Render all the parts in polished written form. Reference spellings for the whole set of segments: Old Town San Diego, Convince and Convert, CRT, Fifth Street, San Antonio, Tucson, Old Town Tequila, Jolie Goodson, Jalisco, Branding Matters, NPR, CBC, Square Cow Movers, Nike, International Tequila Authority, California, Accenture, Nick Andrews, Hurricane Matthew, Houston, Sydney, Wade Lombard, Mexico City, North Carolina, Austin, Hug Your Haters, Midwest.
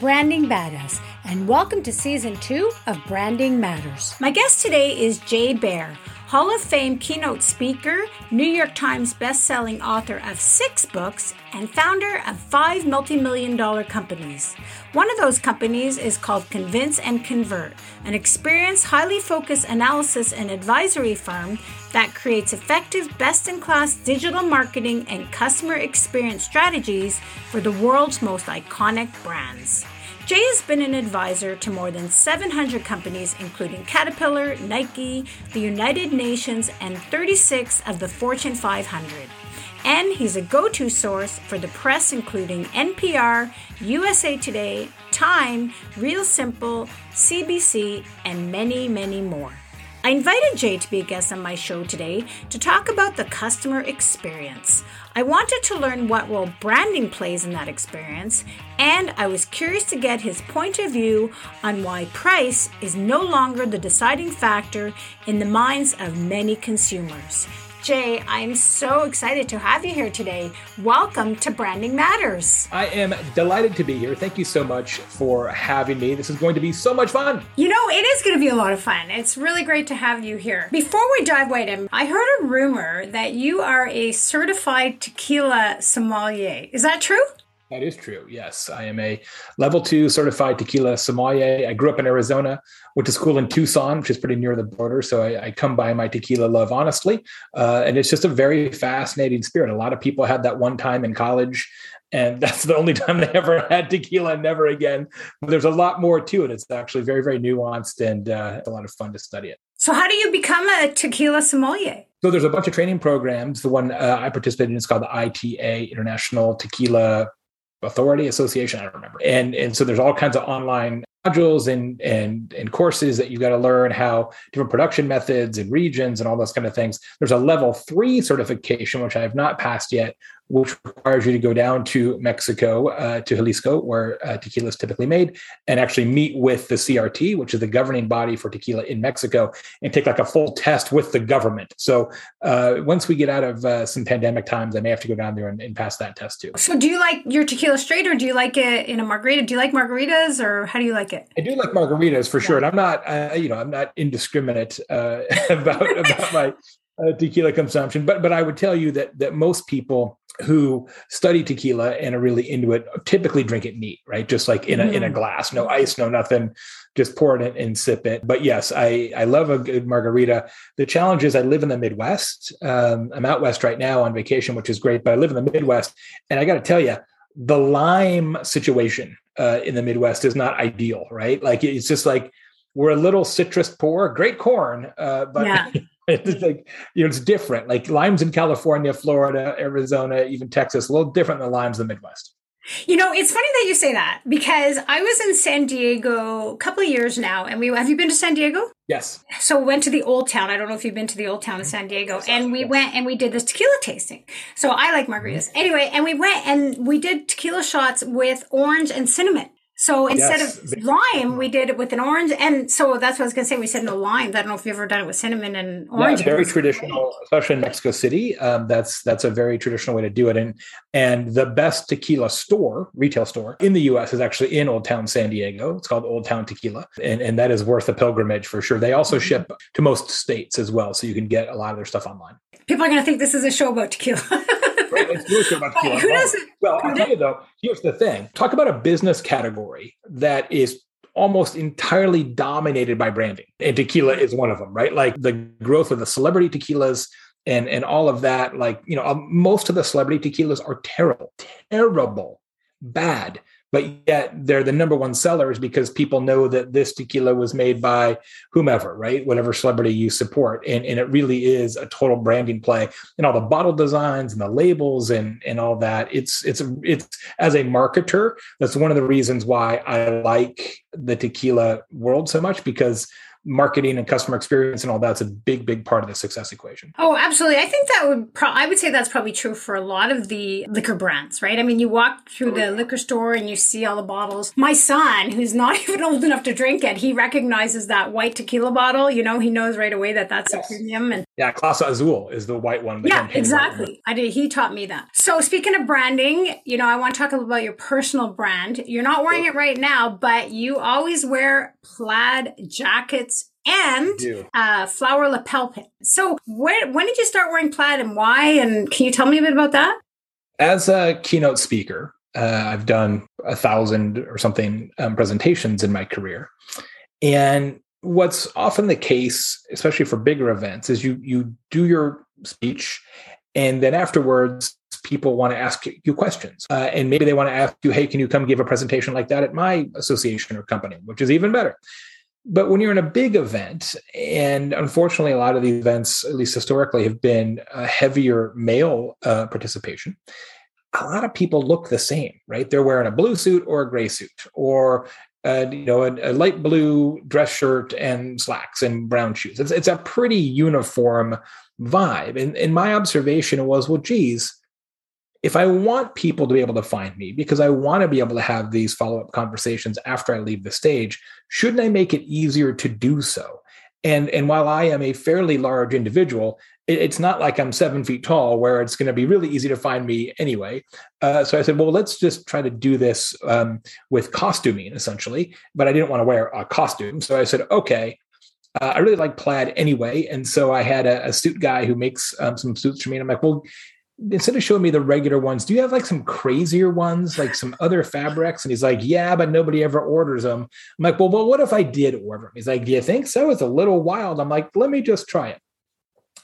Branding Badass, and welcome to Season 2 of Branding Matters. My guest today is Jay Baer, Hall of Fame keynote speaker, New York Times bestselling author of 6 books, and founder of 5 multi-million-dollar companies. One of those companies is called Convince and Convert, an experienced, highly focused analysis and advisory firm that creates effective, best-in-class digital marketing and customer experience strategies for the world's most iconic brands. Jay has been an advisor to more than 700 companies, including Caterpillar, Nike, the United Nations, and 36 of the Fortune 500. And he's a go-to source for the press, including NPR, USA Today, Time, Real Simple, CBC, and many, many more. I invited Jay to be a guest on my show today to talk about the customer experience. I wanted to learn what role branding plays in that experience, and I was curious to get his point of view on why price is no longer the deciding factor in the minds of many consumers. Jay, I'm so excited to have you here today. Welcome to Branding Matters. I am delighted to be here. Thank you so much for having me. This is going to be so much fun. You know, it is going to be a lot of fun. It's really great to have you here. Before we dive right in, I heard a rumor that you are a certified tequila sommelier. Is that true? That is true. Yes, I am a level 2 certified tequila sommelier. I grew up in Arizona, went to school in Tucson, which is pretty near the border. So I come by my tequila love honestly. And it's just a very fascinating spirit. A lot of people had that one time in college, and that's the only time they ever had tequila, never again. But there's a lot more to it. It's actually very, very nuanced, and it's a lot of fun to study it. So how do you become a tequila sommelier? So there's a bunch of training programs. The one I participated in is called the ITA, International Tequila Authority Association, I don't remember. And so there's all kinds of online modules and courses that you got to learn how different production methods and regions and all those kind of things. There's a level 3 certification, which I have not passed yet, which requires you to go down to Mexico, to Jalisco, where tequila is typically made, and actually meet with the CRT, which is the governing body for tequila in Mexico, and take like a full test with the government. So once we get out of some pandemic times, I may have to go down there and pass that test too. So do you like your tequila straight, or do you like it in a margarita? Do you like margaritas, or how do you like it? I do like margaritas for sure. And I'm not, I'm not indiscriminate about my tequila consumption, but I would tell you that most people who study tequila and are really into it typically drink it neat, right? Just like in a glass, no ice, no nothing, just pour it in and sip it. But yes, I love a good margarita. The challenge is I live in the Midwest. I'm out west right now on vacation, which is great, but I live in the Midwest, and I got to tell you, the lime situation in the Midwest is not ideal, right? Like it's just like we're a little citrus poor, great corn, but. Yeah. It's like, it's different. Like limes in California, Florida, Arizona, even Texas, a little different than the limes in the Midwest. It's funny that you say that, because I was in San Diego a couple of years now. And have you been to San Diego? Yes. So we went to the Old Town. I don't know if you've been to the Old Town of San Diego. And we went and we did this tequila tasting. So I like margaritas. Anyway, and we went and we did tequila shots with orange and cinnamon. So instead of lime, we did it with an orange. And so that's what I was going to say. We said no limes. I don't know if you've ever done it with cinnamon and orange. Yeah, very traditional, especially in Mexico City. That's a very traditional way to do it. And the best tequila retail store in the U.S. is actually in Old Town San Diego. It's called Old Town Tequila. And that is worth a pilgrimage for sure. They also ship to most states as well. So you can get a lot of their stuff online. People are going to think this is a show about tequila. Right? Let's do a show about tequila. Who doesn't? Well, I'll tell you though, here's the thing. Talk about a business category that is almost entirely dominated by branding. And tequila is one of them, right? Like the growth of the celebrity tequilas and all of that. Like, most of the celebrity tequilas are terrible, bad. But yet they're the number one sellers because people know that this tequila was made by whomever, right? Whatever celebrity you support. And it really is a total branding play, and all the bottle designs and the labels and all that. It's as a marketer, that's one of the reasons why I like the tequila world so much, because marketing and customer experience and all that's a big, big part of the success equation. Oh, absolutely. I think that I would say that's probably true for a lot of the liquor brands, right? I mean, you walk through the liquor store and you see all the bottles. My son, who's not even old enough to drink it, he recognizes that white tequila bottle. He knows right away that that's a premium. And Yeah, Clase Azul is the white one. Yeah, exactly. I did. He taught me that. So speaking of branding, I want to talk about your personal brand. You're not wearing it right now, but you always wear plaid jackets and flower lapel pins. So when did you start wearing plaid and why? And can you tell me a bit about that? As a keynote speaker, I've done 1,000 or something presentations in my career. And what's often the case, especially for bigger events, is you do your speech, and then afterwards, people want to ask you questions. And maybe they want to ask you, hey, can you come give a presentation like that at my association or company, which is even better. But when you're in a big event, and unfortunately, a lot of these events, at least historically, have been a heavier male participation. A lot of people look the same, right? They're wearing a blue suit or a gray suit, or a light blue dress shirt and slacks and brown shoes. It's a pretty uniform vibe. And my observation was, well, geez, if I want people to be able to find me because I want to be able to have these follow-up conversations after I leave the stage, shouldn't I make it easier to do so? And while I am a fairly large individual, it's not like I'm 7 feet tall where it's going to be really easy to find me anyway. So I said, well, let's just try to do this with costuming, essentially. But I didn't want to wear a costume. So I said, okay, I really like plaid anyway. And so I had a suit guy who makes some suits for me. And I'm like, well, instead of showing me the regular ones, do you have like some crazier ones, like some other fabrics? And he's like, yeah, but nobody ever orders them. I'm like, well, what if I did order them? He's like, do you think so? It's a little wild. I'm like, let me just try it.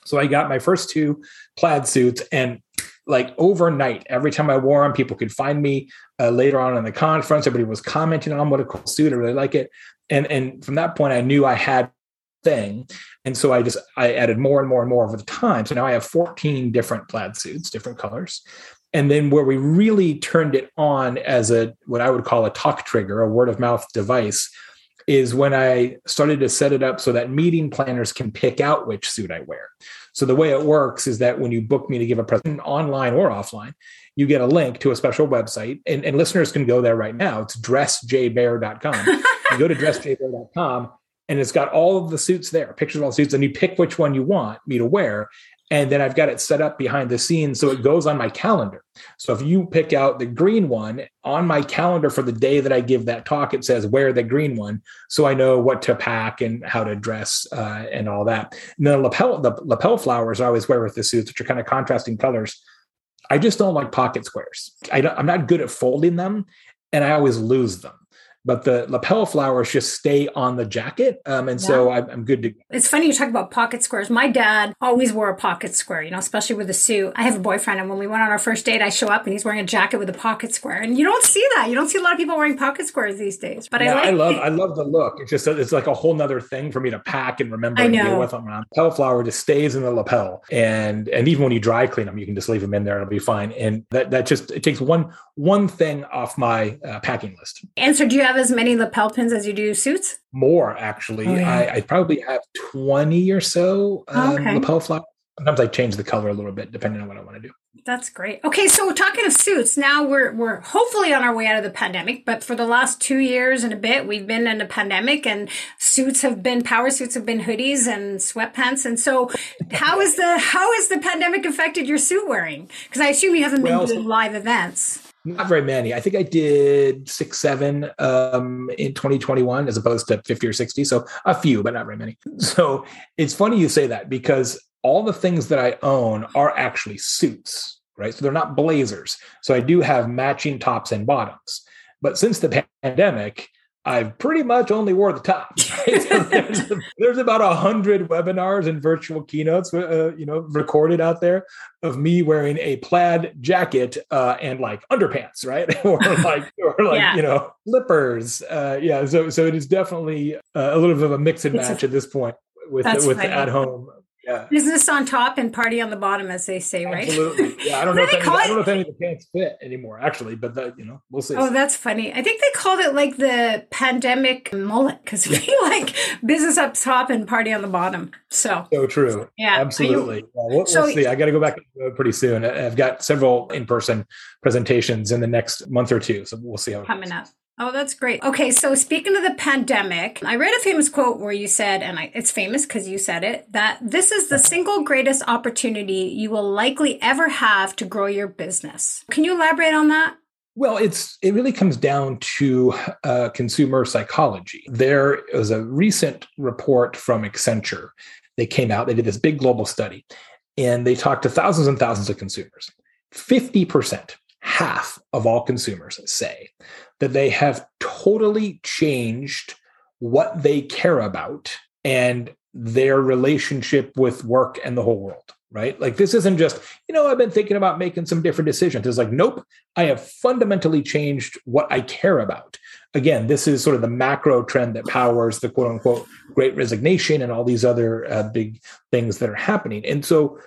So I got my first two plaid suits, and like overnight, every time I wore them, people could find me later on in the conference. Everybody was commenting on what a cool suit. I really like it. And from that point, I knew I had thing. And so I added more and more and more over the time. So now I have 14 different plaid suits, different colors. And then where we really turned it on as what I would call a talk trigger, a word of mouth device, is when I started to set it up so that meeting planners can pick out which suit I wear. So the way it works is that when you book me to give a presentation online or offline, you get a link to a special website, and listeners can go there right now. It's dressjbear.com. You go to dressjbear.com, and it's got all of the suits there, pictures of all the suits, and you pick which one you want me to wear. And then I've got it set up behind the scenes so it goes on my calendar. So if you pick out the green one on my calendar for the day that I give that talk, it says wear the green one. So I know what to pack and how to dress and all that. And then the lapel flowers I always wear with the suits, which are kind of contrasting colors. I just don't like pocket squares. I'm not good at folding them, and I always lose them. But the lapel flowers just stay on the jacket. So I'm good to go. It's funny you talk about pocket squares. My dad always wore a pocket square, especially with a suit. I have a boyfriend, and when we went on our first date, I show up and he's wearing a jacket with a pocket square. And you don't see that. You don't see a lot of people wearing pocket squares these days. But yeah, I love the look. It's just it's like a whole nother thing for me to pack and remember and deal with them around. Lapel flower just stays in the lapel. And even when you dry clean them, you can just leave them in there. It'll be fine. And that just, it takes one thing off my packing list. And so do you have as many lapel pins as you do suits? More, actually. Oh, yeah. I probably have 20 or so lapel flowers. Sometimes I change the color a little bit depending on what I want to do. That's great. Okay, so talking of suits, now we're hopefully on our way out of the pandemic, but for the last 2 years and a bit, we've been in a pandemic, and power suits have been hoodies and sweatpants. And so how has the pandemic affected your suit wearing? Because I assume you haven't been doing live events. Not very many. I think I did 6, 7 in 2021 as opposed to 50 or 60. So a few, but not very many. So it's funny you say that because all the things that I own are actually suits, right? So they're not blazers. So I do have matching tops and bottoms. But since the pandemic, I've pretty much only wore the top. Right? So there's about 100 webinars and virtual keynotes, recorded out there of me wearing a plaid jacket and like underpants, right? or like slippers. So it is definitely a little bit of a mix and match at this point with the at home. Yeah. Business on top and party on the bottom, as they say, right? Absolutely. Yeah, I don't know if any of the pants fit anymore, actually, but we'll see. Oh, that's funny. I think they called it like the pandemic mullet because we like business up top and party on the bottom. So true. Yeah, absolutely. We'll see. I got to go back pretty soon. I've got several in-person presentations in the next month or two, so we'll see how it goes. Coming up. Oh, that's great. Okay, so speaking of the pandemic, I read a famous quote where you said, and it's famous because you said it, that this is the single greatest opportunity you will likely ever have to grow your business. Can you elaborate on that? Well, it really comes down to consumer psychology. There was a recent report from Accenture. They came out, they did this big global study, and they talked to thousands and thousands of consumers. 50%. Half of all consumers say that they have totally changed what they care about and their relationship with work and the whole world, right? Like this isn't just, I've been thinking about making some different decisions. It's like, nope, I have fundamentally changed what I care about. Again, this is sort of the macro trend that powers the quote unquote great resignation and all these other big things that are happening. And so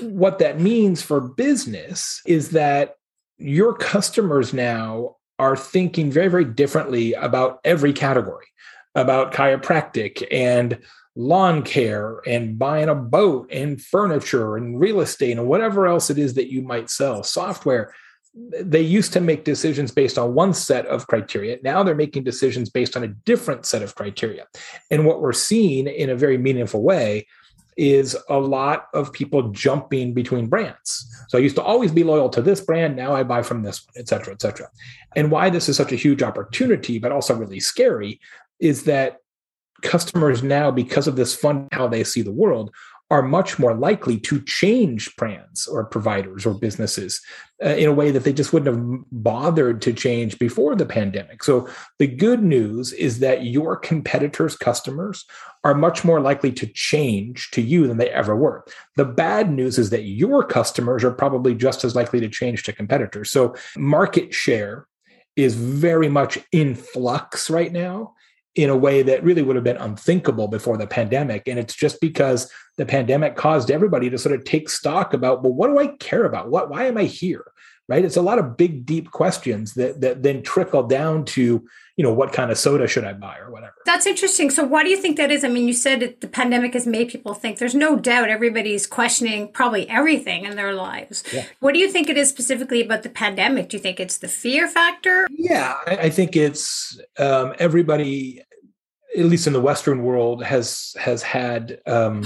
what that means for business is that your customers now are thinking very, very differently about every category, about chiropractic and lawn care and buying a boat and furniture and real estate and whatever else it is that you might sell, software. They used to make decisions based on one set of criteria. Now they're making decisions based on a different set of criteria. And what we're seeing in a very meaningful way is a lot of people jumping between brands. So I used to always be loyal to this brand. Now I buy from this one, et cetera, et cetera. And why this is such a huge opportunity, but also really scary, is that customers now, because of this fun, how they see the world, are much more likely to change brands or providers or businesses in a way that they just wouldn't have bothered to change before the pandemic. So the good news is that your competitors' customers are much more likely to change to you than they ever were. The bad news is that your customers are probably just as likely to change to competitors. So market share is very much in flux right now, in a way that really would have been unthinkable before the pandemic. And it's just because the pandemic caused everybody to sort of take stock about, well, what do I care about? Why am I here? Right? It's a lot of big, deep questions that then trickle down to, what kind of soda should I buy or whatever. That's interesting. So why do you think that is? I mean, you said the pandemic has made people think. There's no doubt everybody's questioning probably everything in their lives. Yeah. What do you think it is specifically about the pandemic? Do you think it's the fear factor? Yeah, I think it's everybody, at least in the Western world, has had a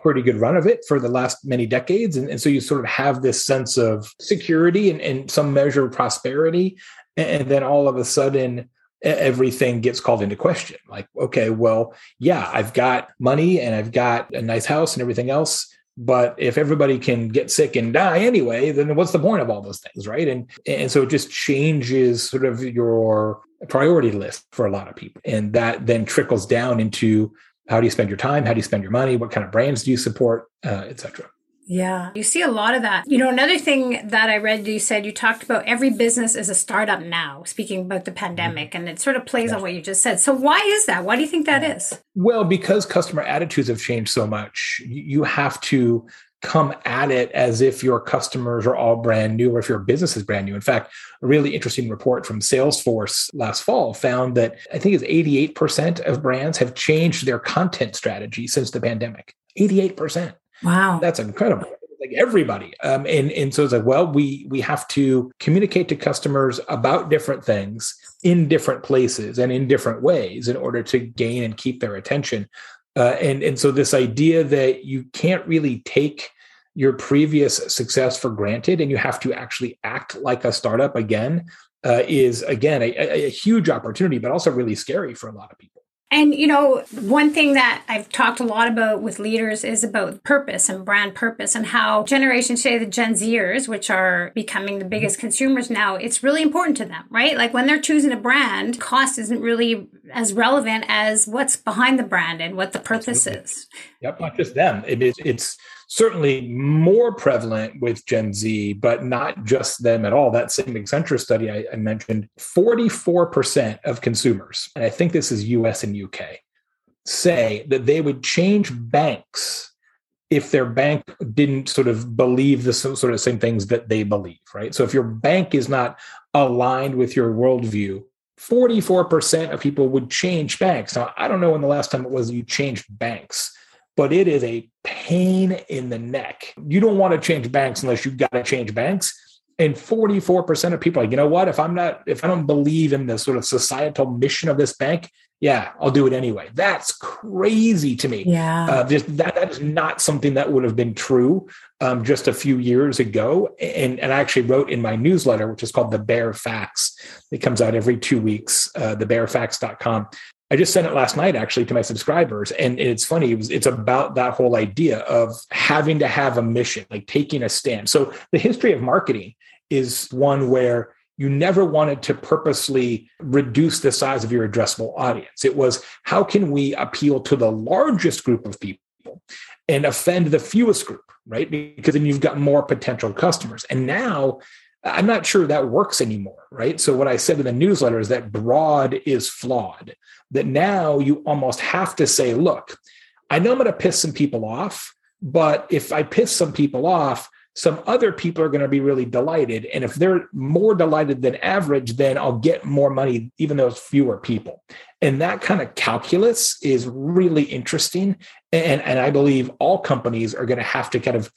pretty good run of it for the last many decades. And so you sort of have this sense of security and some measure of prosperity. And then all of a sudden, everything gets called into question. Like, okay, well, yeah, I've got money and I've got a nice house and everything else. But if everybody can get sick and die anyway, then what's the point of all those things, right? And so it just changes sort of your priority list for a lot of people. And that then trickles down into how do you spend your time? How do you spend your money? What kind of brands do you support, et cetera? Yeah, you see a lot of that. Another thing that I read, you said you talked about every business is a startup now, speaking about the pandemic, and it sort of plays on what you just said. So why is that? Why do you think that is? Well, because customer attitudes have changed so much, you have to come at it as if your customers are all brand new or if your business is brand new. In fact, a really interesting report from Salesforce last fall found that I think it's 88% of brands have changed their content strategy since the pandemic. 88%. Wow. That's incredible. Like everybody. And so it's like, well, we have to communicate to customers about different things in different places and in different ways in order to gain and keep their attention. And so this idea that you can't really take your previous success for granted and you have to actually act like a startup again is, again, a huge opportunity, but also really scary for a lot of people. And, one thing that I've talked a lot about with leaders is about purpose and brand purpose and how Generation Today, the Gen Zers, which are becoming the biggest consumers now, it's really important to them, right? Like when they're choosing a brand, cost isn't really as relevant as what's behind the brand and what the purpose is. Yep, not just them. It's certainly more prevalent with Gen Z, but not just them at all. That same Accenture study I mentioned, 44% of consumers, and I think this is US and UK, say that they would change banks if their bank didn't sort of believe the sort of same things that they believe, right? So if your bank is not aligned with your worldview, 44% of people would change banks. Now, I don't know when the last time it was you changed banks, but it is a pain in the neck. You don't want to change banks unless you've got to change banks. And 44% of people are like, you know what, if I don't believe in the sort of societal mission of this bank, yeah, I'll do it anyway. That's crazy to me. Yeah. That is not something that would have been true just a few years ago. And I actually wrote in my newsletter, which is called The Bear Facts. It comes out every 2 weeks, thebearfacts.com. I just sent it last night, actually, to my subscribers. And it's funny. It's about that whole idea of having to have a mission, like taking a stand. So the history of marketing is one where you never wanted to purposely reduce the size of your addressable audience. It was, how can we appeal to the largest group of people and offend the fewest group, right? Because then you've got more potential customers. And now I'm not sure that works anymore, right? So what I said in the newsletter is that broad is flawed, that now you almost have to say, look, I know I'm going to piss some people off, but if I piss some people off, some other people are going to be really delighted. And if they're more delighted than average, then I'll get more money, even though it's fewer people. And that kind of calculus is really interesting. And I believe all companies are going to have to kind of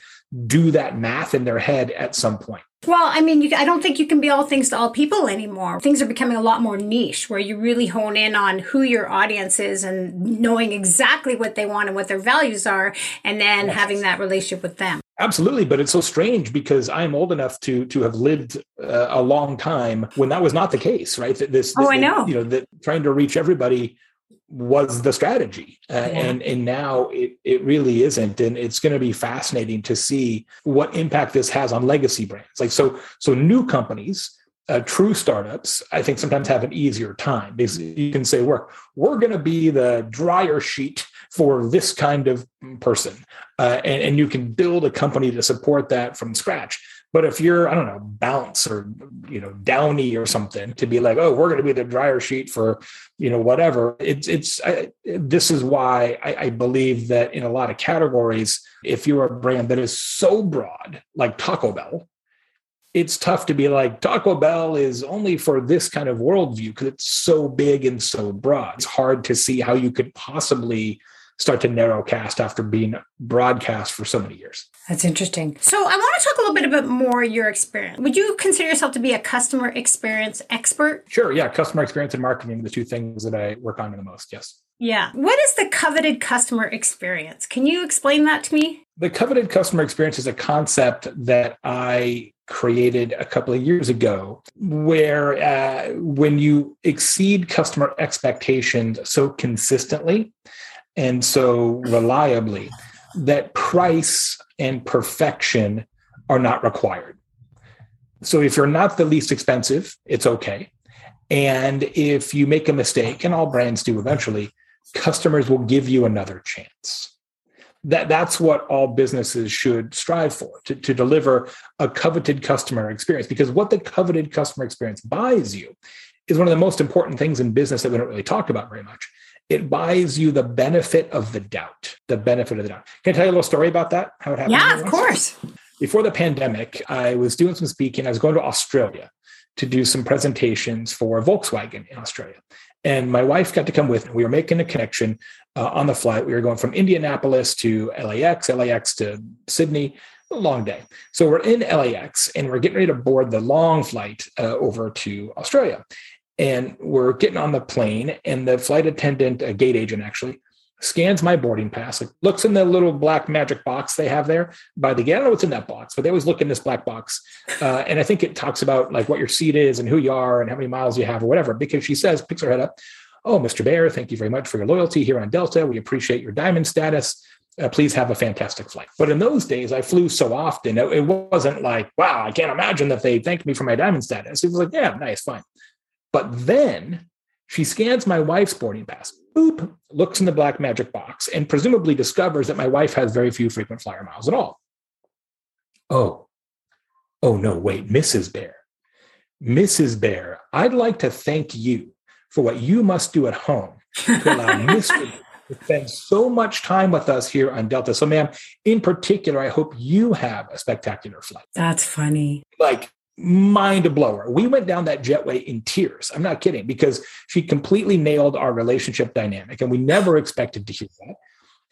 do that math in their head at some point. Well, I mean, I don't think you can be all things to all people anymore. Things are becoming a lot more niche, where you really hone in on who your audience is and knowing exactly what they want and what their values are, and then having that relationship with them. Absolutely. But it's so strange because I'm old enough to have lived a long time when that was not the case, right? I know. You know, that trying to reach everybody was the strategy. And now it really isn't. And it's going to be fascinating to see what impact this has on legacy brands. Like, so new companies, true startups, I think sometimes have an easier time, because you can say, we're going to be the dryer sheet for this kind of person. And you can build a company to support that from scratch. But if you're, I don't know, Bounce or, you know, Downy or something, to be like, oh, we're going to be the dryer sheet for, you know, whatever. This is why I believe that in a lot of categories, if you're a brand that is so broad, like Taco Bell, it's tough to be like, Taco Bell is only for this kind of worldview, because it's so big and so broad. It's hard to see how you could possibly start to narrow cast after being broadcast for so many years. That's interesting. So I want to talk a little bit about more your experience. Would you consider yourself to be a customer experience expert? Sure. Yeah. Customer experience and marketing, the two things that I work on the most. Yes. Yeah. What is the coveted customer experience? Can you explain that to me? The coveted customer experience is a concept that I created a couple of years ago, where when you exceed customer expectations so consistently and so reliably, that price and perfection are not required. So if you're not the least expensive, it's okay. And if you make a mistake, and all brands do eventually, customers will give you another chance. That's what all businesses should strive for, to deliver a coveted customer experience. Because what the coveted customer experience buys you is one of the most important things in business that we don't really talk about very much. It buys you the benefit of the doubt, Can I tell you a little story about that? How it happened? Yeah, of course. Before the pandemic, I was doing some speaking. I was going to Australia to do some presentations for Volkswagen in Australia. And my wife got to come with me. We were making a connection on the flight. We were going from Indianapolis to LAX, LAX to Sydney, a long day. So we're in LAX and we're getting ready to board the long flight over to Australia. And we're getting on the plane, and the flight attendant, a gate agent actually, scans my boarding pass, like looks in the little black magic box they have there by the gate. I don't know what's in that box, but they always look in this black box. And I think it talks about like what your seat is and who you are and how many miles you have or whatever, because she says, picks her head up, "Oh, Mr. Baer, thank you very much for your loyalty here on Delta. We appreciate your diamond status. Please have a fantastic flight." But in those days, I flew so often, it wasn't like, wow, I can't imagine that they thanked me for my diamond status. It was like, yeah, nice, fine. But then she scans my wife's boarding pass, boop, looks in the black magic box, and presumably discovers that my wife has very few frequent flyer miles at all. Oh no, wait, Mrs. Baer, I'd like to thank you for what you must do at home to allow Mr. to spend so much time with us here on Delta. So ma'am, in particular, I hope you have a spectacular flight. That's funny. Like, mind blower. We went down that jetway in tears. I'm not kidding, because she completely nailed our relationship dynamic, and we never expected to hear that.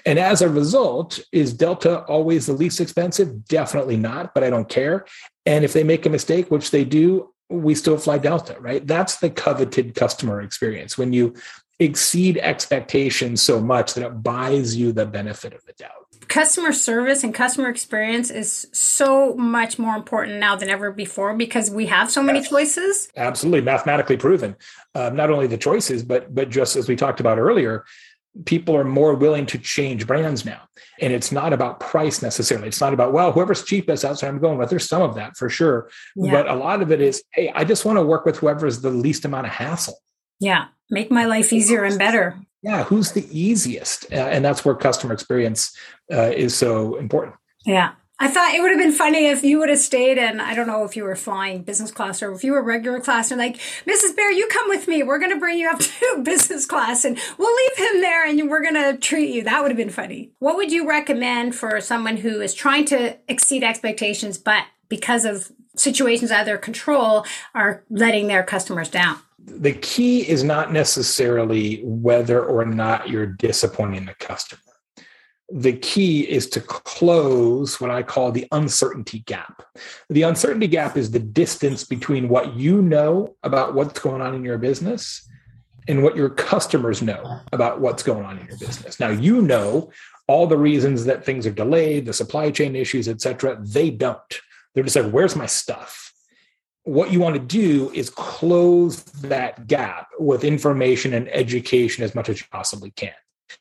And as a result, is Delta always the least expensive? Definitely not, but I don't care. And if they make a mistake, which they do, we still fly Delta, right? That's the coveted customer experience, when you exceed expectations so much that it buys you the benefit of the doubt. Customer service and customer experience is so much more important now than ever before because we have so many choices. Absolutely. Mathematically proven. Not only the choices, but just as we talked about earlier, people are more willing to change brands now. And it's not about price necessarily. It's not about, well, whoever's cheapest, that's what I'm going with. There's some of that for sure. Yeah. But a lot of it is, hey, I just want to work with whoever's the least amount of hassle. Yeah. Make my life easier and better. Yeah. Who's the easiest? And that's where customer experience is so important. Yeah. I thought it would have been funny if you would have stayed, and I don't know if you were flying business class or if you were regular class, and like, Mrs. Baer, you come with me. We're going to bring you up to business class and we'll leave him there and we're going to treat you. That would have been funny. What would you recommend for someone who is trying to exceed expectations, but because of situations out of their control are letting their customers down? The key is not necessarily whether or not you're disappointing the customer. The key is to close what I call the uncertainty gap. The uncertainty gap is the distance between what you know about what's going on in your business and what your customers know about what's going on in your business. Now, you know all the reasons that things are delayed, the supply chain issues, et cetera. They don't. They're just like, where's my stuff? What you want to do is close that gap with information and education as much as you possibly can.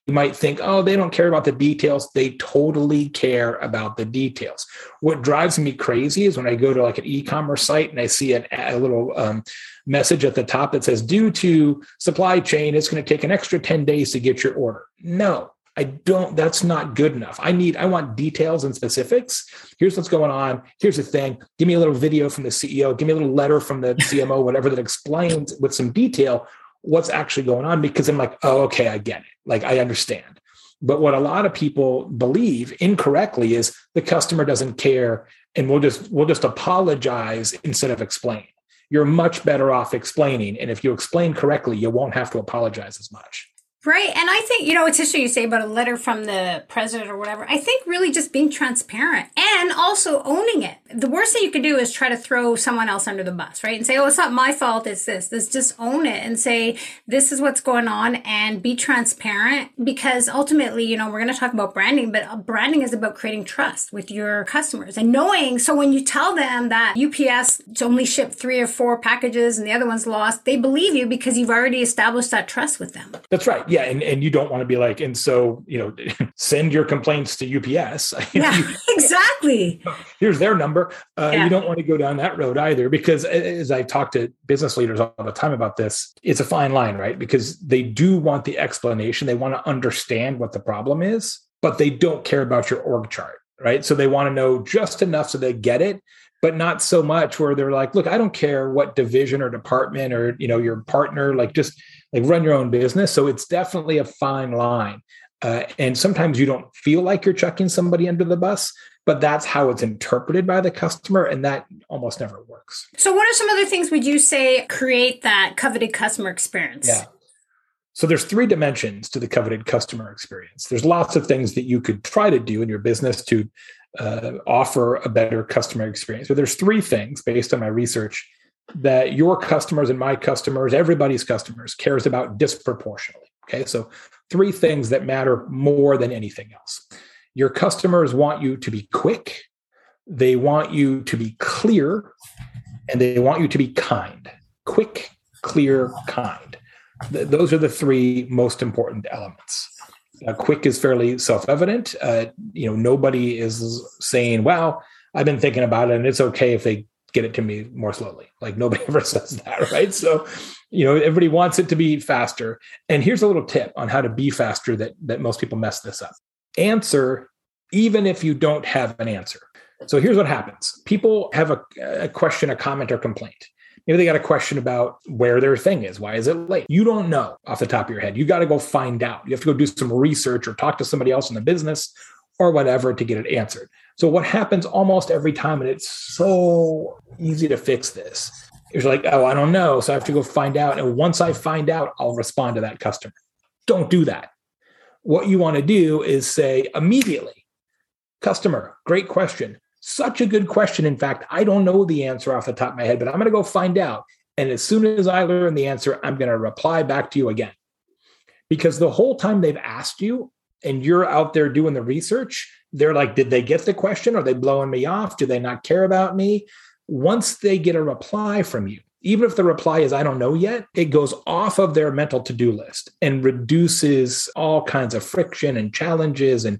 You might think, oh, they don't care about the details. They totally care about the details. What drives me crazy is when I go to like an e-commerce site and I see a little message at the top that says, due to supply chain, it's going to take an extra 10 days to get your order. No. I don't, that's not good enough. I want details and specifics. Here's what's going on. Here's the thing. Give me a little video from the CEO. Give me a little letter from the CMO, whatever, that explains with some detail what's actually going on, because I'm like, oh, okay, I get it. Like, I understand. But what a lot of people believe incorrectly is the customer doesn't care and we'll just apologize instead of explain. You're much better off explaining. And if you explain correctly, you won't have to apologize as much. Right. And I think, it's interesting you say about a letter from the president or whatever. I think really just being transparent and also owning it. The worst thing you can do is try to throw someone else under the bus, right? And say, oh, it's not my fault. It's this. Let's just own it and say, this is what's going on, and be transparent, because ultimately, we're going to talk about branding, but branding is about creating trust with your customers and knowing. So when you tell them that UPS only shipped 3 or 4 packages and the other one's lost, they believe you because you've already established that trust with them. That's right. Yeah. Yeah, and you don't want to be like, and so, send your complaints to UPS. Yeah, exactly. Here's their number. You don't want to go down that road either, because as I talk to business leaders all the time about this, it's a fine line, right? Because they do want the explanation. They want to understand what the problem is, but they don't care about your org chart, right? So they want to know just enough so they get it, but not so much where they're like, look, I don't care what division or department or, your partner, like just like run your own business. So it's definitely a fine line. And sometimes you don't feel like you're chucking somebody under the bus, but that's how it's interpreted by the customer. And that almost never works. So what are some other things would you say create that coveted customer experience? Yeah. So there's 3 dimensions to the coveted customer experience. There's lots of things that you could try to do in your business to offer a better customer experience. But there's 3 things based on my research that your customers and my customers, everybody's customers, cares about disproportionately. Okay, so 3 things that matter more than anything else. Your customers want you to be quick, they want you to be clear, and they want you to be kind. Quick, clear, kind. Those are the 3 most important elements. Quick is fairly self-evident. Nobody is saying, well, I've been thinking about it and it's okay if they get it to me more slowly. Like, nobody ever says that, right? So, everybody wants it to be faster. And here's a little tip on how to be faster that most people mess this up. Answer, even if you don't have an answer. So here's what happens. People have a question, a comment, or complaint. Maybe they got a question about where their thing is. Why is it late? You don't know off the top of your head. You got to go find out. You have to go do some research or talk to somebody else in the business or whatever to get it answered. So what happens almost every time, and it's so easy to fix this, is like, oh, I don't know. So I have to go find out. And once I find out, I'll respond to that customer. Don't do that. What you want to do is say immediately, customer, great question. Such a good question. In fact, I don't know the answer off the top of my head, but I'm going to go find out. And as soon as I learn the answer, I'm going to reply back to you again. Because the whole time they've asked you and you're out there doing the research, they're like, did they get the question? Are they blowing me off? Do they not care about me? Once they get a reply from you, even if the reply is, I don't know yet, it goes off of their mental to-do list and reduces all kinds of friction and challenges and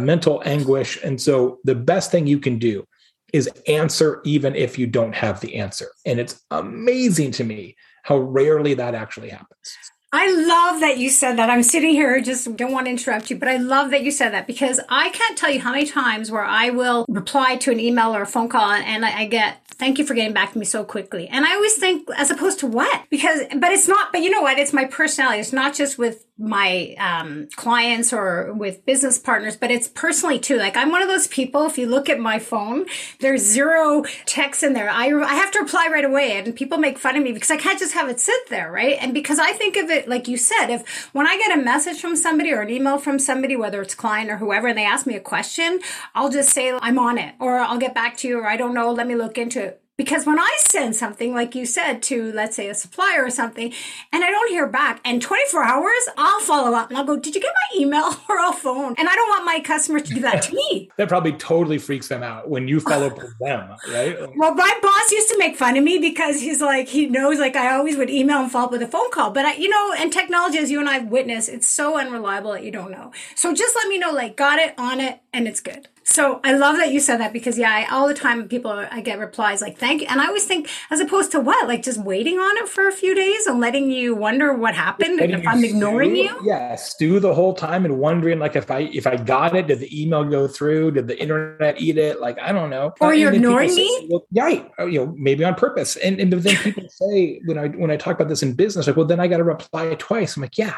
mental anguish. And so the best thing you can do is answer even if you don't have the answer. And it's amazing to me how rarely that actually happens. I love that you said that. I'm sitting here, just don't want to interrupt you, but I love that you said that because I can't tell you how many times where I will reply to an email or a phone call and I get, thank you for getting back to me so quickly. And I always think, as opposed to what? But you know what? It's my personality. It's not just with my clients or with business partners, but it's personally too. Like I'm one of those people, if you look at my phone, there's zero texts in there. I have to reply right away and people make fun of me because I can't just have it sit there, right? And because I think of it, like you said, if when I get a message from somebody or an email from somebody, whether it's client or whoever, and they ask me a question, I'll just say, I'm on it, or I'll get back to you, or I don't know, let me look into it. Because when I send something, like you said, to, let's say, a supplier or something, and I don't hear back, and 24 hours, I'll follow up and I'll go, did you get my email or I'll phone? And I don't want my customers to do that to me. That probably totally freaks them out when you follow up with them, right? Well, my boss used to make fun of me because he's like, he knows, like I always would email and follow up with a phone call. But, and technology, as you and I have witnessed, it's so unreliable that you don't know. So just let me know, like, got it, on it, and it's good. So I love that you said that because, all the time I get replies like, thank you. And I always think, as opposed to what? Like just waiting on it for a few days and letting you wonder what happened and if I'm ignoring you? Yeah, stew the whole time and wondering like if I got it, did the email go through? Did the internet eat it? Like, I don't know. Or you're ignoring me? Right. Maybe on purpose. And then people say, when I talk about this in business, like, well, then I got to reply twice. I'm like, yeah.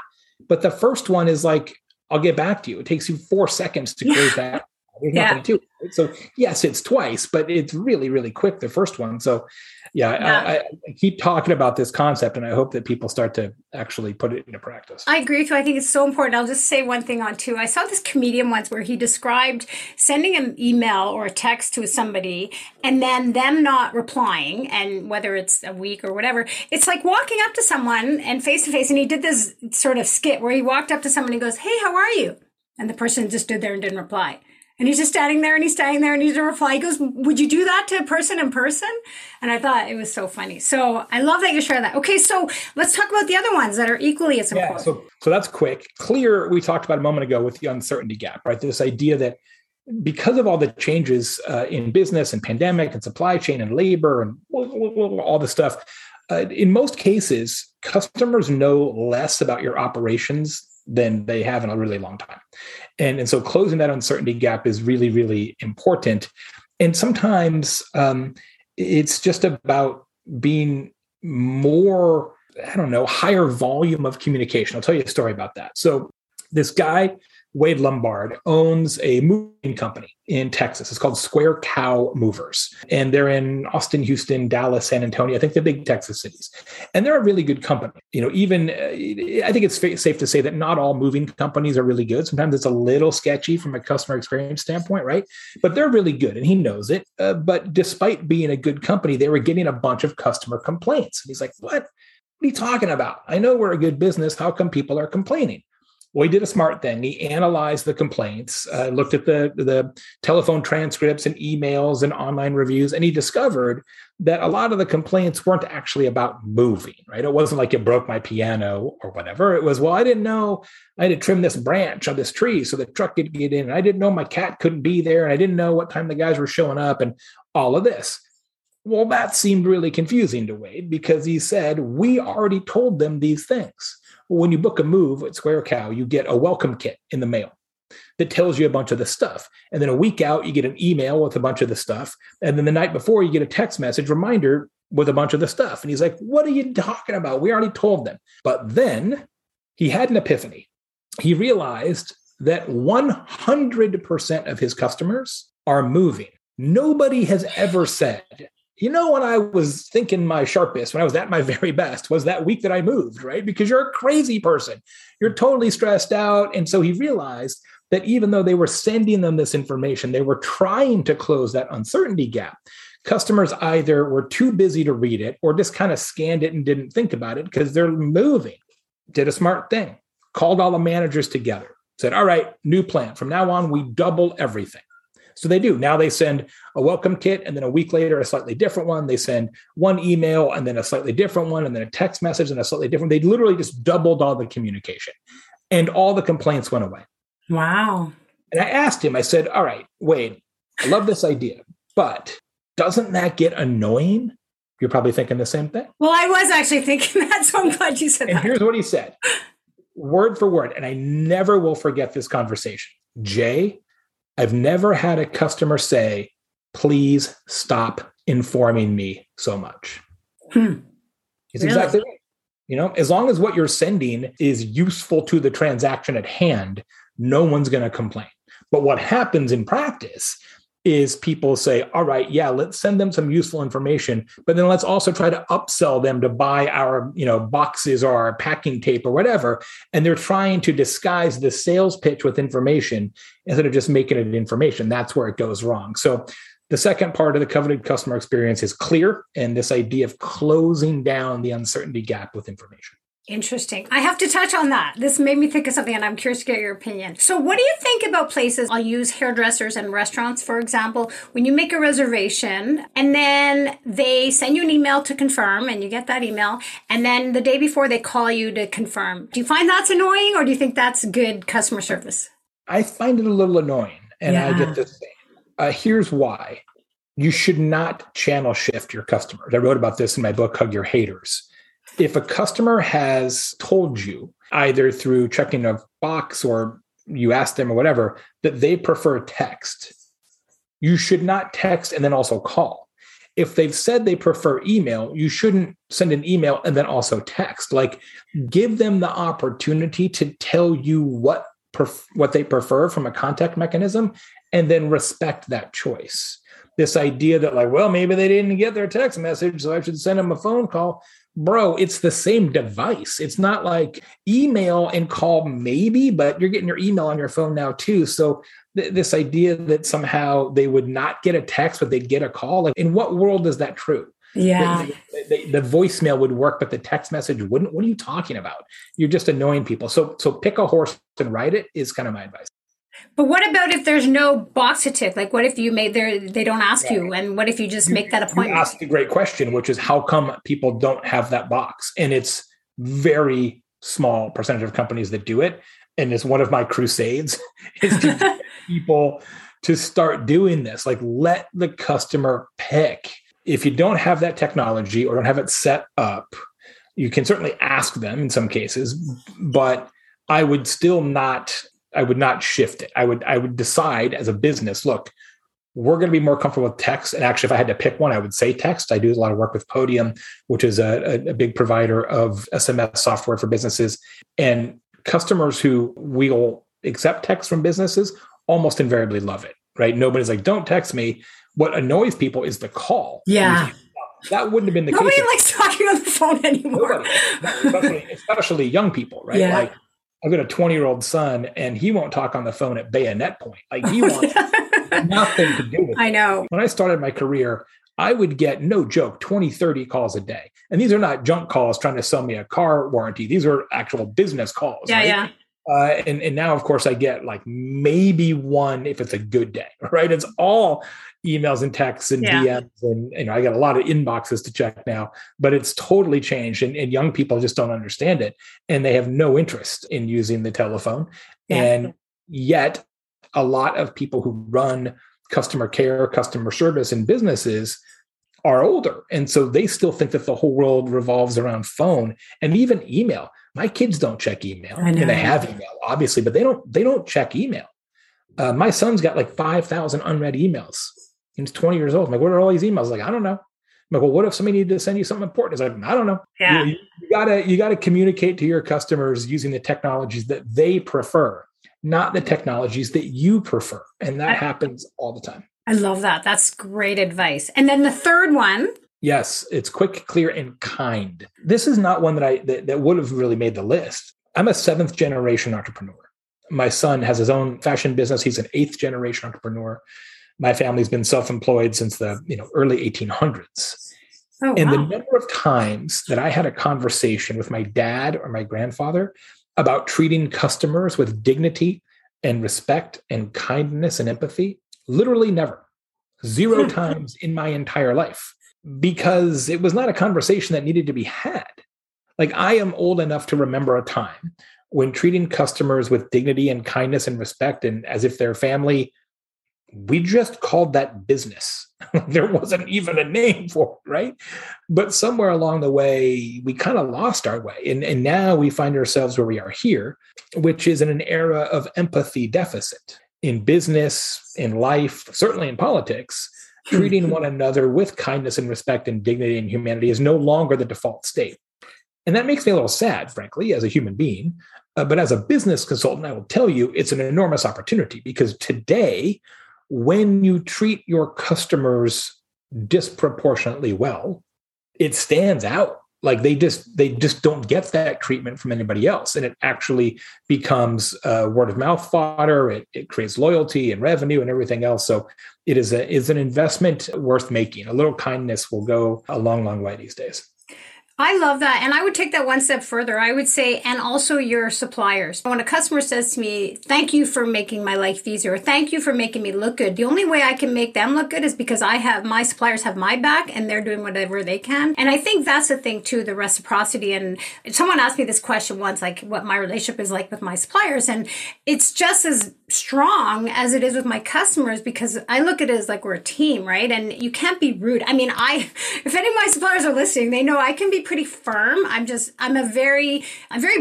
But the first one is like, I'll get back to you. It takes you 4 seconds to create that. There's nothing to it. So yes, it's twice, but it's really, really quick, the first one. So I keep talking about this concept and I hope that people start to actually put it into practice. I agree with you. I think it's so important. I'll just say one thing on too. I saw this comedian once where he described sending an email or a text to somebody and then them not replying, and whether it's a week or whatever, it's like walking up to someone and face to face. And he did this sort of skit where he walked up to someone and goes, hey, how are you? And the person just stood there and didn't reply. And he's just standing there and he didn't reply. He goes, would you do that to a person in person? And I thought it was so funny. So I love that you share that. Okay, so let's talk about the other ones that are equally as important. Yeah, so that's quick. Clear, we talked about a moment ago with the uncertainty gap, right? This idea that because of all the changes in business and pandemic and supply chain and labor and all the stuff, in most cases, customers know less about your operations than they have in a really long time. And so closing that uncertainty gap is really, really important. And sometimes it's just about being more, higher volume of communication. I'll tell you a story about that. So this guy, Wade Lombard, owns a moving company in Texas. It's called Square Cow Movers. And they're in Austin, Houston, Dallas, San Antonio, I think the big Texas cities. And they're a really good company. I think it's safe to say that not all moving companies are really good. Sometimes it's a little sketchy from a customer experience standpoint, right? But they're really good and he knows it. But despite being a good company, they were getting a bunch of customer complaints. And he's like, what are you talking about? I know we're a good business. How come people are complaining? Well, he did a smart thing. He analyzed the complaints, looked at the telephone transcripts and emails and online reviews, and he discovered that a lot of the complaints weren't actually about moving, right? It wasn't like you broke my piano or whatever. It was, well, I didn't know I had to trim this branch on this tree so the truck could get in. And I didn't know my cat couldn't be there. And I didn't know what time the guys were showing up and all of this. Well, that seemed really confusing to Wade because he said, we already told them these things. When you book a move at Square Cow, you get a welcome kit in the mail that tells you a bunch of the stuff. And then a week out, you get an email with a bunch of the stuff. And then the night before, you get a text message reminder with a bunch of the stuff. And he's like, what are you talking about? We already told them. But then he had an epiphany. He realized that 100% of his customers are moving. Nobody has ever said, you know, when I was thinking my sharpest, when I was at my very best, was that week that I moved, right? Because you're a crazy person. You're totally stressed out. And so he realized that even though they were sending them this information, they were trying to close that uncertainty gap. Customers either were too busy to read it or just kind of scanned it and didn't think about it because they're moving. Did a smart thing, called all the managers together, said, all right, new plan. From now on, we double everything. So they do. Now they send a welcome kit, and then a week later, a slightly different one. They send one email, and then a slightly different one, and then a text message, and a slightly different. They literally just doubled all the communication, and all the complaints went away. Wow. And I asked him, I said, all right, Wade, I love this idea, but doesn't that get annoying? You're probably thinking the same thing. Well, I was actually thinking that, so I'm glad you said that. And here's what he said, word for word, and I never will forget this conversation. Jay, I've never had a customer say, please stop informing me so much. It's really? Exactly right. You know, as long as what you're sending is useful to the transaction at hand, no one's going to complain. But what happens in practice is people say, all right, yeah, let's send them some useful information, but then let's also try to upsell them to buy our, you know, boxes or our packing tape or whatever. And they're trying to disguise the sales pitch with information instead of just making it information. That's where it goes wrong. So the second part of the coveted customer experience is clear, and this idea of closing down the uncertainty gap with information. Interesting. I have to touch on that. This made me think of something, and I'm curious to get your opinion. So what do you think about places? I'll use hairdressers and restaurants, for example. When you make a reservation and then they send you an email to confirm, and you get that email, and then the day before they call you to confirm. Do you find that's annoying, or do you think that's good customer service? I find it a little annoying, and yeah. I get this thing. Here's why. You should not channel shift your customers. I wrote about this in my book, Hug Your Haters. If a customer has told you, either through checking a box or you ask them or whatever, that they prefer text, you should not text and then also call. If they've said they prefer email, you shouldn't send an email and then also text. Like, give them the opportunity to tell you what they prefer from a contact mechanism, and then respect that choice. This idea that, like, well, maybe they didn't get their text message, so I should send them a phone call. Bro, it's the same device. It's not like email and call maybe, but you're getting your email on your phone now too. So this idea that somehow they would not get a text, but they'd get a call. Like, in what world is that true? Yeah. The voicemail would work, but the text message wouldn't. What are you talking about? You're just annoying people. So pick a horse and ride it is kind of my advice. But what about if there's no box to tick? Like, what if you they don't ask you? And what if you just make that appointment? You asked a great question, which is how come people don't have that box? And it's very small percentage of companies that do it. And it's one of my crusades is to get people to start doing this. Like, let the customer pick. If you don't have that technology or don't have it set up, you can certainly ask them in some cases, but I would not shift it. I would decide as a business, look, we're going to be more comfortable with text. And actually, if I had to pick one, I would say text. I do a lot of work with Podium, which is a big provider of SMS software for businesses. And customers who will accept text from businesses almost invariably love it, right? Nobody's like, don't text me. What annoys people is the call. Yeah. That wouldn't have been the case. Nobody likes talking on the phone anymore. Especially young people, right? Yeah. Like, I've got a 20-year-old son, and he won't talk on the phone at bayonet point. Like, he wants nothing to do with it. I know. When I started my career, I would get, no joke, 20, 30 calls a day. And these are not junk calls trying to sell me a car warranty. These are actual business calls. Yeah, right? Yeah. And now, of course, I get like maybe one if it's a good day, right? It's all emails and texts and DMs. And, you know, I got a lot of inboxes to check now, but it's totally changed. And young people just don't understand it. And they have no interest in using the telephone. Yeah. And yet a lot of people who run customer care, customer service in businesses are older. And so they still think that the whole world revolves around phone and even email. My kids don't check email. I know. And they have email, obviously, but they don't check email. My son's got like 5,000 unread emails. He's 20 years old. I'm like, what are all these emails? Like, I don't know. I'm like, well, what if somebody needed to send you something important? It's like, I don't know. Yeah. You gotta communicate to your customers using the technologies that they prefer, not the technologies that you prefer. And that happens all the time. I love that. That's great advice. And then the third one. Yes, it's quick, clear, and kind. This is not one that that would have really made the list. I'm a 7th-generation entrepreneur. My son has his own fashion business. He's an 8th-generation entrepreneur. My family's been self-employed since the early 1800s. Oh, and wow. The number of times that I had a conversation with my dad or my grandfather about treating customers with dignity and respect and kindness and empathy, literally never. 0 times in my entire life, because it was not a conversation that needed to be had. Like, I am old enough to remember a time when treating customers with dignity and kindness and respect and as if they're family, we just called that business. There wasn't even a name for it, right? But somewhere along the way, we kind of lost our way. And now we find ourselves where we are here, which is in an era of empathy deficit in business, in life, certainly in politics. Treating one another with kindness and respect and dignity and humanity is no longer the default state. And that makes me a little sad, frankly, as a human being. But as a business consultant, I will tell you, it's an enormous opportunity, because today, when you treat your customers disproportionately well, it stands out. Like, they just don't get that treatment from anybody else. And it actually becomes word of mouth fodder. It creates loyalty and revenue and everything else. So it is an investment worth making. A little kindness will go a long, long way these days. I love that. And I would take that one step further. I would say, and also your suppliers. When a customer says to me, thank you for making my life easier, or thank you for making me look good. The only way I can make them look good is because my suppliers have my back and they're doing whatever they can. And I think that's the thing too, the reciprocity. And someone asked me this question once, like what my relationship is like with my suppliers. And it's just as strong as it is with my customers, because I look at it as like we're a team, right? And you can't be rude. I mean, if any of my suppliers are listening, they know I can be pretty firm. I'm very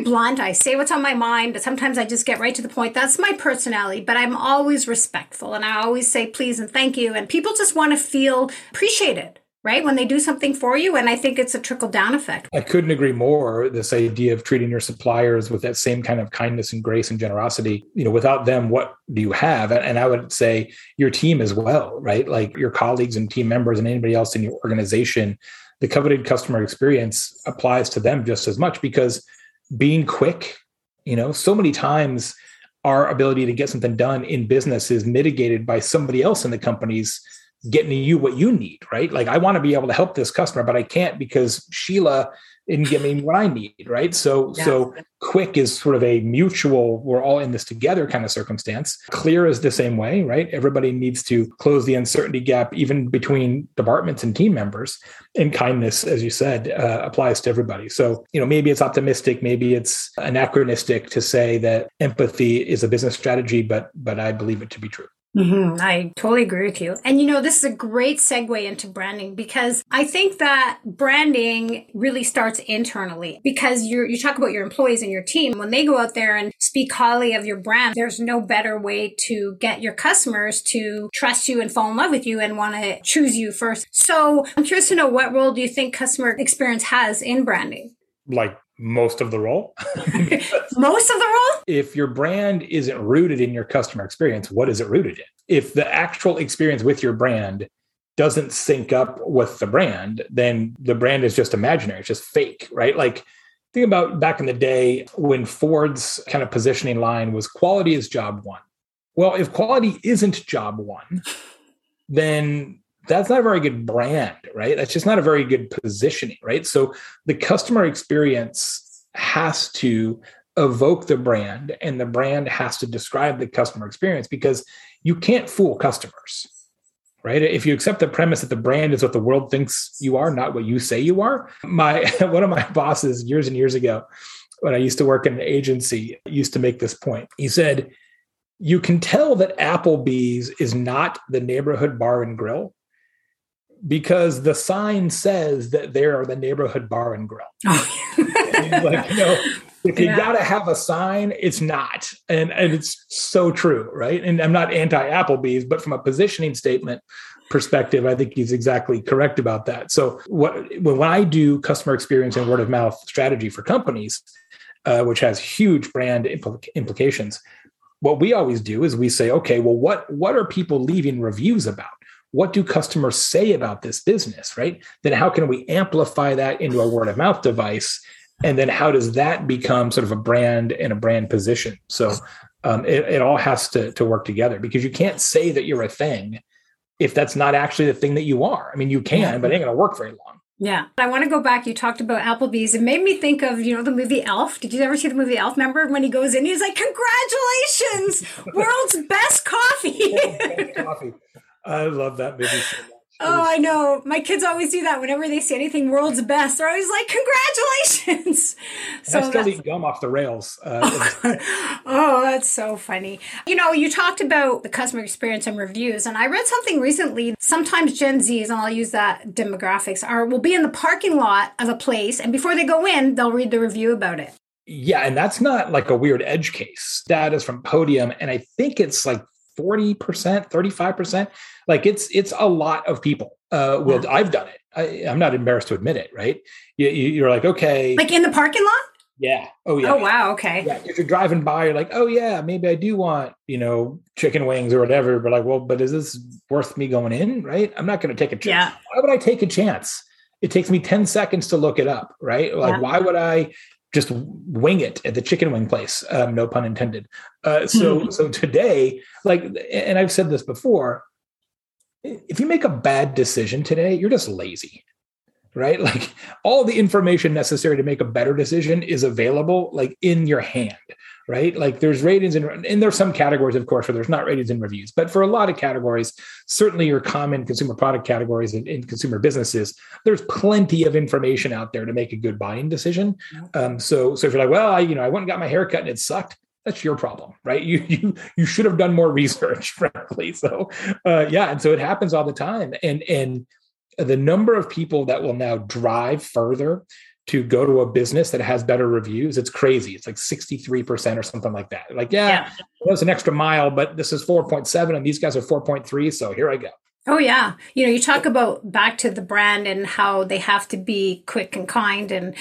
blunt. I say what's on my mind. Sometimes I just get right to the point. That's my personality, but I'm always respectful. And I always say please and thank you. And people just want to feel appreciated, right? When they do something for you. And I think it's a trickle down effect. I couldn't agree more. This idea of treating your suppliers with that same kind of kindness and grace and generosity, without them, what do you have? And I would say your team as well, right? Like your colleagues and team members and anybody else in your organization, the coveted customer experience applies to them just as much, because being quick, so many times our ability to get something done in business is mitigated by somebody else in the company's getting you what you need, right? Like, I want to be able to help this customer, but I can't because Sheila didn't give me what I need, right? So quick is sort of a mutual, we're all in this together kind of circumstance. Clear is the same way, right? Everybody needs to close the uncertainty gap, even between departments and team members. And kindness, as you said, applies to everybody. So, maybe it's optimistic, maybe it's anachronistic to say that empathy is a business strategy, but I believe it to be true. Mm-hmm. I totally agree with you. And this is a great segue into branding, because I think that branding really starts internally, because you talk about your employees and your team. When they go out there and speak highly of your brand, there's no better way to get your customers to trust you and fall in love with you and want to choose you first. So I'm curious to know, what role do you think customer experience has in branding? Like, most of the role. Most of the role? If your brand isn't rooted in your customer experience, what is it rooted in? If the actual experience with your brand doesn't sync up with the brand, then the brand is just imaginary. It's just fake, right? Like, think about back in the day when Ford's kind of positioning line was quality is job one. Well, if quality isn't job one, then that's not a very good brand, right? That's just not a very good positioning, right? So the customer experience has to evoke the brand, and the brand has to describe the customer experience, because you can't fool customers, right? If you accept the premise that the brand is what the world thinks you are, not what you say you are. One of my bosses years and years ago, when I used to work in an agency, used to make this point. He said, you can tell that Applebee's is not the neighborhood bar and grill, because the sign says that they are the neighborhood bar and grill. Oh. And like, if you got to have a sign, it's not. And it's so true, right? And I'm not anti-Applebee's, but from a positioning statement perspective, I think he's exactly correct about that. So when I do customer experience and word of mouth strategy for companies, which has huge brand implications, what we always do is we say, okay, well, what are people leaving reviews about? What do customers say about this business, right? Then how can we amplify that into a word of mouth device? And then how does that become sort of a brand and a brand position? So it all has to work together, because you can't say that you're a thing if that's not actually the thing that you are. I mean, you can, but it ain't going to work very long. Yeah. I want to go back. You talked about Applebee's. It made me think of, the movie Elf. Did you ever see the movie Elf? Remember when he goes in, he's like, congratulations, world's best coffee. I love that movie so much. Oh, I know. My kids always do that. Whenever they say anything, world's best, they're always like, congratulations. So I still eat gum off the rails. Oh, that's so funny. You talked about the customer experience and reviews. And I read something recently. Sometimes Gen Zs, and I'll use that demographics, will be in the parking lot of a place. And before they go in, they'll read the review about it. Yeah. And that's not like a weird edge case. That is from Podium. And I think it's like 40%, 35%. Like it's a lot of people. Well, I've done it. I'm not embarrassed to admit it. Right. You're like, okay. Like in the parking lot? Yeah. Oh yeah. Oh wow. Okay. Yeah. If you're driving by, you're like, oh yeah, maybe I do want, chicken wings or whatever. But like, well, but is this worth me going in? Right. I'm not going to take a chance. Yeah. Why would I take a chance? It takes me 10 seconds to look it up. Right. Like why would I just wing it at the chicken wing place? No pun intended. So today, and I've said this before, if you make a bad decision today, you're just lazy, right? Like all the information necessary to make a better decision is available, like in your hand, right? Like there's ratings and there's some categories, of course, where there's not ratings and reviews, but for a lot of categories, certainly your common consumer product categories and consumer businesses, there's plenty of information out there to make a good buying decision. So if you're like, well, I went and got my hair cut and it sucked. That's your problem, right? You should have done more research, frankly. So, and so it happens all the time. And the number of people that will now drive further to go to a business that has better reviews, it's crazy. It's like 63% or something like that. Like, that was an extra mile, but this is 4.7 and these guys are 4.3. So here I go. Oh, yeah. You talk about back to the brand and how they have to be quick and kind. And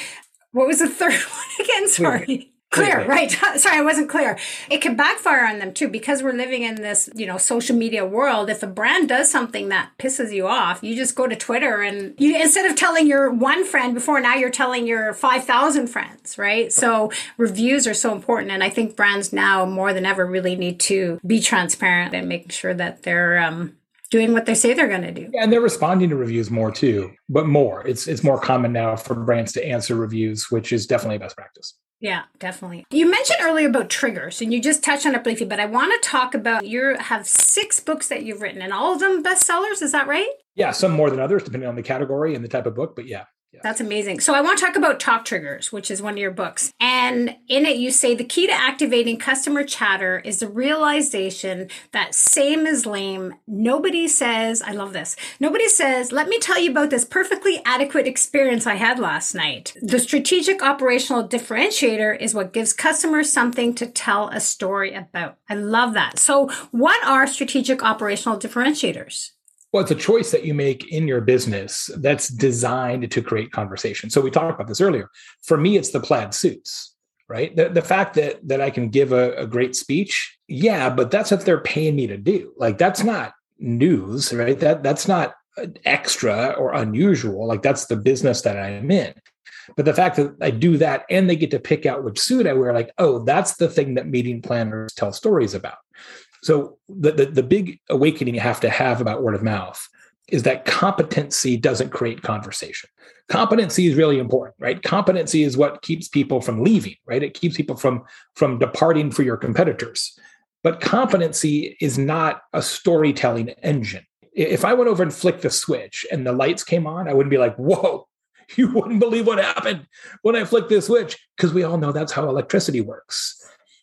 what was the third one again? Sorry. Wait. Clear, right? Sorry, I wasn't clear. It can backfire on them too, because we're living in this, social media world. If a brand does something that pisses you off, you just go to Twitter and instead of telling your one friend before, now you're telling your 5,000 friends, right? So reviews are so important. And I think brands now more than ever really need to be transparent and making sure that they're, doing what they say they're going to do. Yeah, and they're responding to reviews more too, but more. It's more common now for brands to answer reviews, which is definitely a best practice. Yeah, definitely. You mentioned earlier about triggers and you just touched on it briefly, but I want to talk about you have 6 books that you've written and all of them bestsellers. Is that right? Yeah, some more than others, depending on the category and the type of book, but yeah. That's amazing. So I want to talk about Talk Triggers, which is one of your books. And in it, you say the key to activating customer chatter is the realization that same is lame. Nobody says, I love this. Nobody says, let me tell you about this perfectly adequate experience I had last night. The strategic operational differentiator is what gives customers something to tell a story about. I love that. So what are strategic operational differentiators? Well, it's a choice that you make in your business that's designed to create conversation. So we talked about this earlier. For me, it's the plaid suits, right? The fact that I can give a great speech. Yeah, but that's what they're paying me to do. Like, that's not news, right? That's not extra or unusual. Like, that's the business that I'm in. But the fact that I do that and they get to pick out which suit I wear, like, oh, that's the thing that meeting planners tell stories about. So the big awakening you have to have about word of mouth is that competency doesn't create conversation. Competency is really important, right? Competency is what keeps people from leaving, right? It keeps people from departing for your competitors. But competency is not a storytelling engine. If I went over and flicked the switch and the lights came on, I wouldn't be like, whoa, you wouldn't believe what happened when I flicked this switch, because we all know that's how electricity works.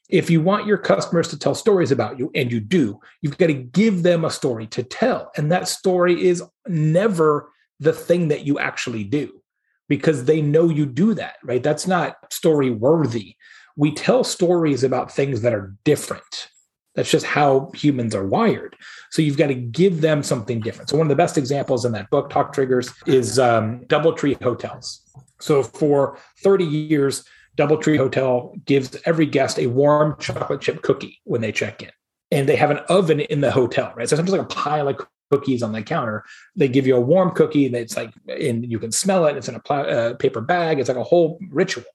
If you want your customers to tell stories about you, and you do, you've got to give them a story to tell. And that story is never the thing that you actually do, because they know you do that, right? That's not story worthy. We tell stories about things that are different. That's just how humans are wired. So you've got to give them something different. So one of the best examples in that book, Talk Triggers, is Doubletree hotels. So for 30 years, Doubletree Hotel gives every guest a warm chocolate chip cookie when they check in. And they have an oven in the hotel, right? So sometimes like a pile of cookies on the counter. They give you a warm cookie that's like, and you can smell it. It's in a paper bag. It's like a whole ritual.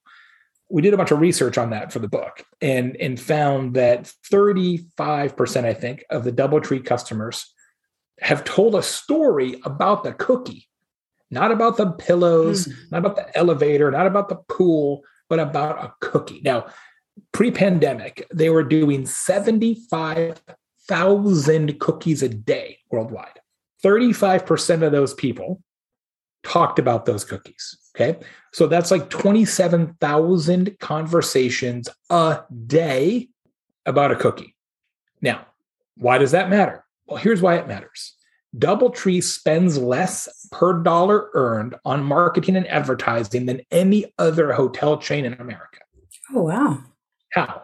We did a bunch of research on that for the book and found that 35%, I think, of the Doubletree customers have told a story about the cookie, not about the pillows, not about the elevator, not about the pool, but about a cookie. Now, pre-pandemic, they were doing 75,000 cookies a day worldwide. 35% of those people talked about those cookies. Okay. So that's like 27,000 conversations a day about a cookie. Now, why does that matter? Well, here's why it matters. Doubletree spends less per dollar earned on marketing and advertising than any other hotel chain in America. Oh, wow. How?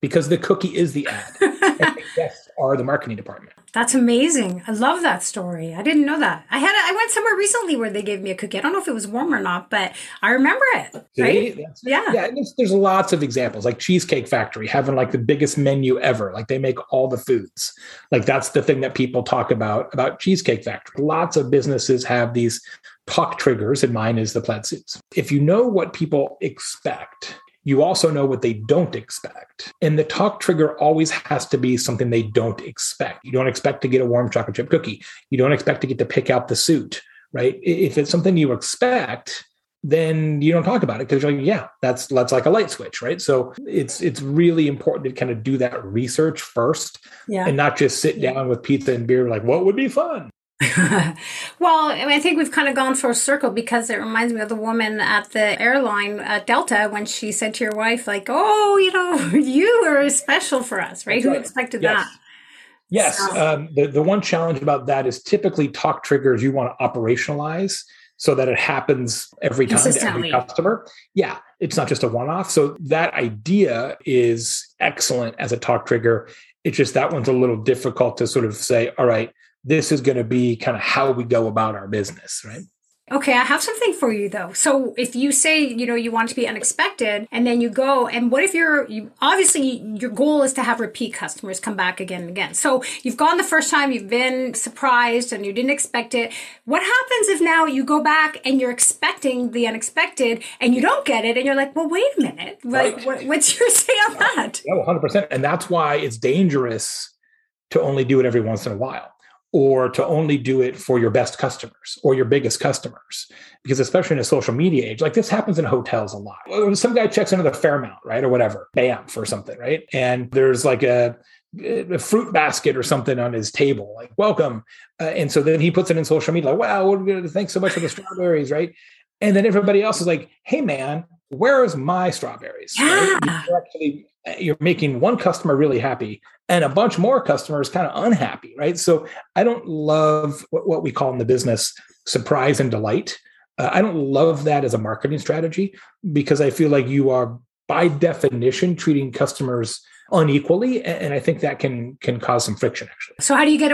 Because the cookie is the ad. And the guests are the marketing department. That's amazing. I love that story. I didn't know that. I went somewhere recently where they gave me a cookie. I don't know if it was warm or not, but I remember it. See? Right? Yeah. There's lots of examples, like Cheesecake Factory having like the biggest menu ever. Like they make all the foods. Like that's the thing that people talk about Cheesecake Factory. Lots of businesses have these talk triggers, and mine is the plaid suits. If you know what people expect, you also know what they don't expect. And the talk trigger always has to be something they don't expect. You don't expect to get a warm chocolate chip cookie. You don't expect to get to pick out the suit, right? If it's something you expect, then you don't talk about it because you're like, yeah, that's like a light switch, right? So it's really important to kind of do that research first and not just sit down with pizza and beer like, what would be fun? Well, I think we've kind of gone full circle because it reminds me of the woman at the airline at Delta when she said to your wife, like, oh, you were special for us, right? That's right. Who expected that? Yes. So. The one challenge about that is typically talk triggers you want to operationalize so that it happens every time to every customer. Yeah. It's not just a one-off. So that idea is excellent as a talk trigger. It's just that one's a little difficult to sort of say, all right, this is going to be kind of how we go about our business, right? Okay, I have something for you though. So if you say, you want to be unexpected and then you go, and what if obviously your goal is to have repeat customers come back again and again. So you've gone the first time, you've been surprised and you didn't expect it. What happens if now you go back and you're expecting the unexpected and you don't get it and you're like, well, wait a minute. Like, right. What's your say on that? Yeah, 100%. And that's why it's dangerous to only do it every once in a while, or to only do it for your best customers or your biggest customers. Because especially in a social media age, like this happens in hotels a lot. Some guy checks into the Fairmount, right? Or whatever, Banff or something, right? And there's like a fruit basket or something on his table, like welcome. And so then he puts it in social media, like, wow, we're going to thanks so much for the strawberries, right? And then everybody else is like, hey man, where's my strawberries? Yeah. Right? You're making one customer really happy and a bunch more customers kind of unhappy, right? So I don't love what we call in the business surprise and delight. I don't love that as a marketing strategy because I feel like you are by definition treating customers unequally. And I think that can cause some friction actually. So how do you get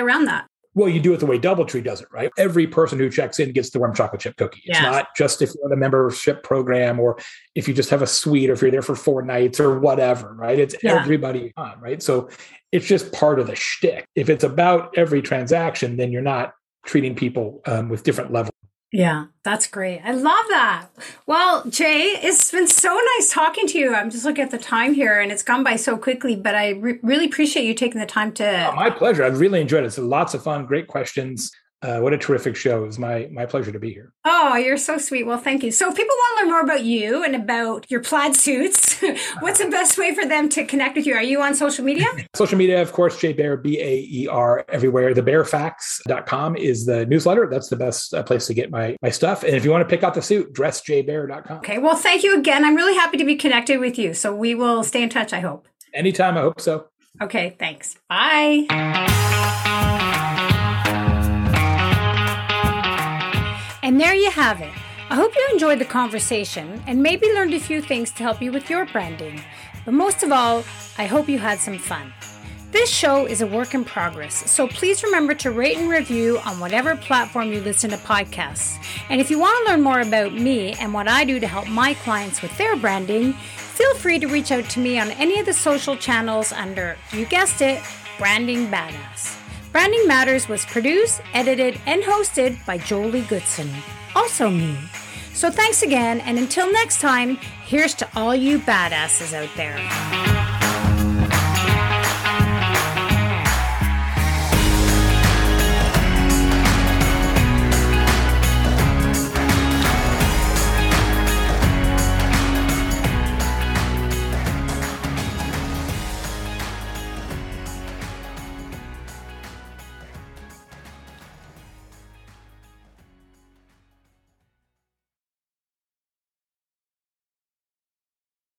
around that? Well, you do it the way Doubletree does it, right? Every person who checks in gets the warm chocolate chip cookie. It's not just if you're in a membership program or if you just have a suite or if you're there for 4 nights or whatever, right? It's everybody on, right? So it's just part of the shtick. If it's about every transaction, then you're not treating people with different levels. Yeah, that's great. I love that. Well, Jay, it's been so nice talking to you. I'm just looking at the time here and it's gone by so quickly, but I really appreciate you taking the time to... Oh, my pleasure. I've really enjoyed it. It's lots of fun, great questions. What a terrific show. It was my pleasure to be here. Oh, you're so sweet. Well, thank you. So if people want to learn more about you and about your plaid suits, what's the best way for them to connect with you? Are you on social media? Social media, of course, Jay Baer, B-A-E-R, everywhere. Thebearfacts.com is the newsletter. That's the best place to get my stuff. And if you want to pick out the suit, dressjbear.com. Okay. Well, thank you again. I'm really happy to be connected with you. So we will stay in touch, I hope. Anytime. I hope so. Okay. Thanks. Bye. And there you have it. I hope you enjoyed the conversation and maybe learned a few things to help you with your branding. But most of all, I hope you had some fun. This show is a work in progress, so please remember to rate and review on whatever platform you listen to podcasts. And if you want to learn more about me and what I do to help my clients with their branding, feel free to reach out to me on any of the social channels under, you guessed it, Branding Badass. Branding Matters was produced, edited, and hosted by Jolie Goodson, also me. So thanks again, and until next time, here's to all you badasses out there.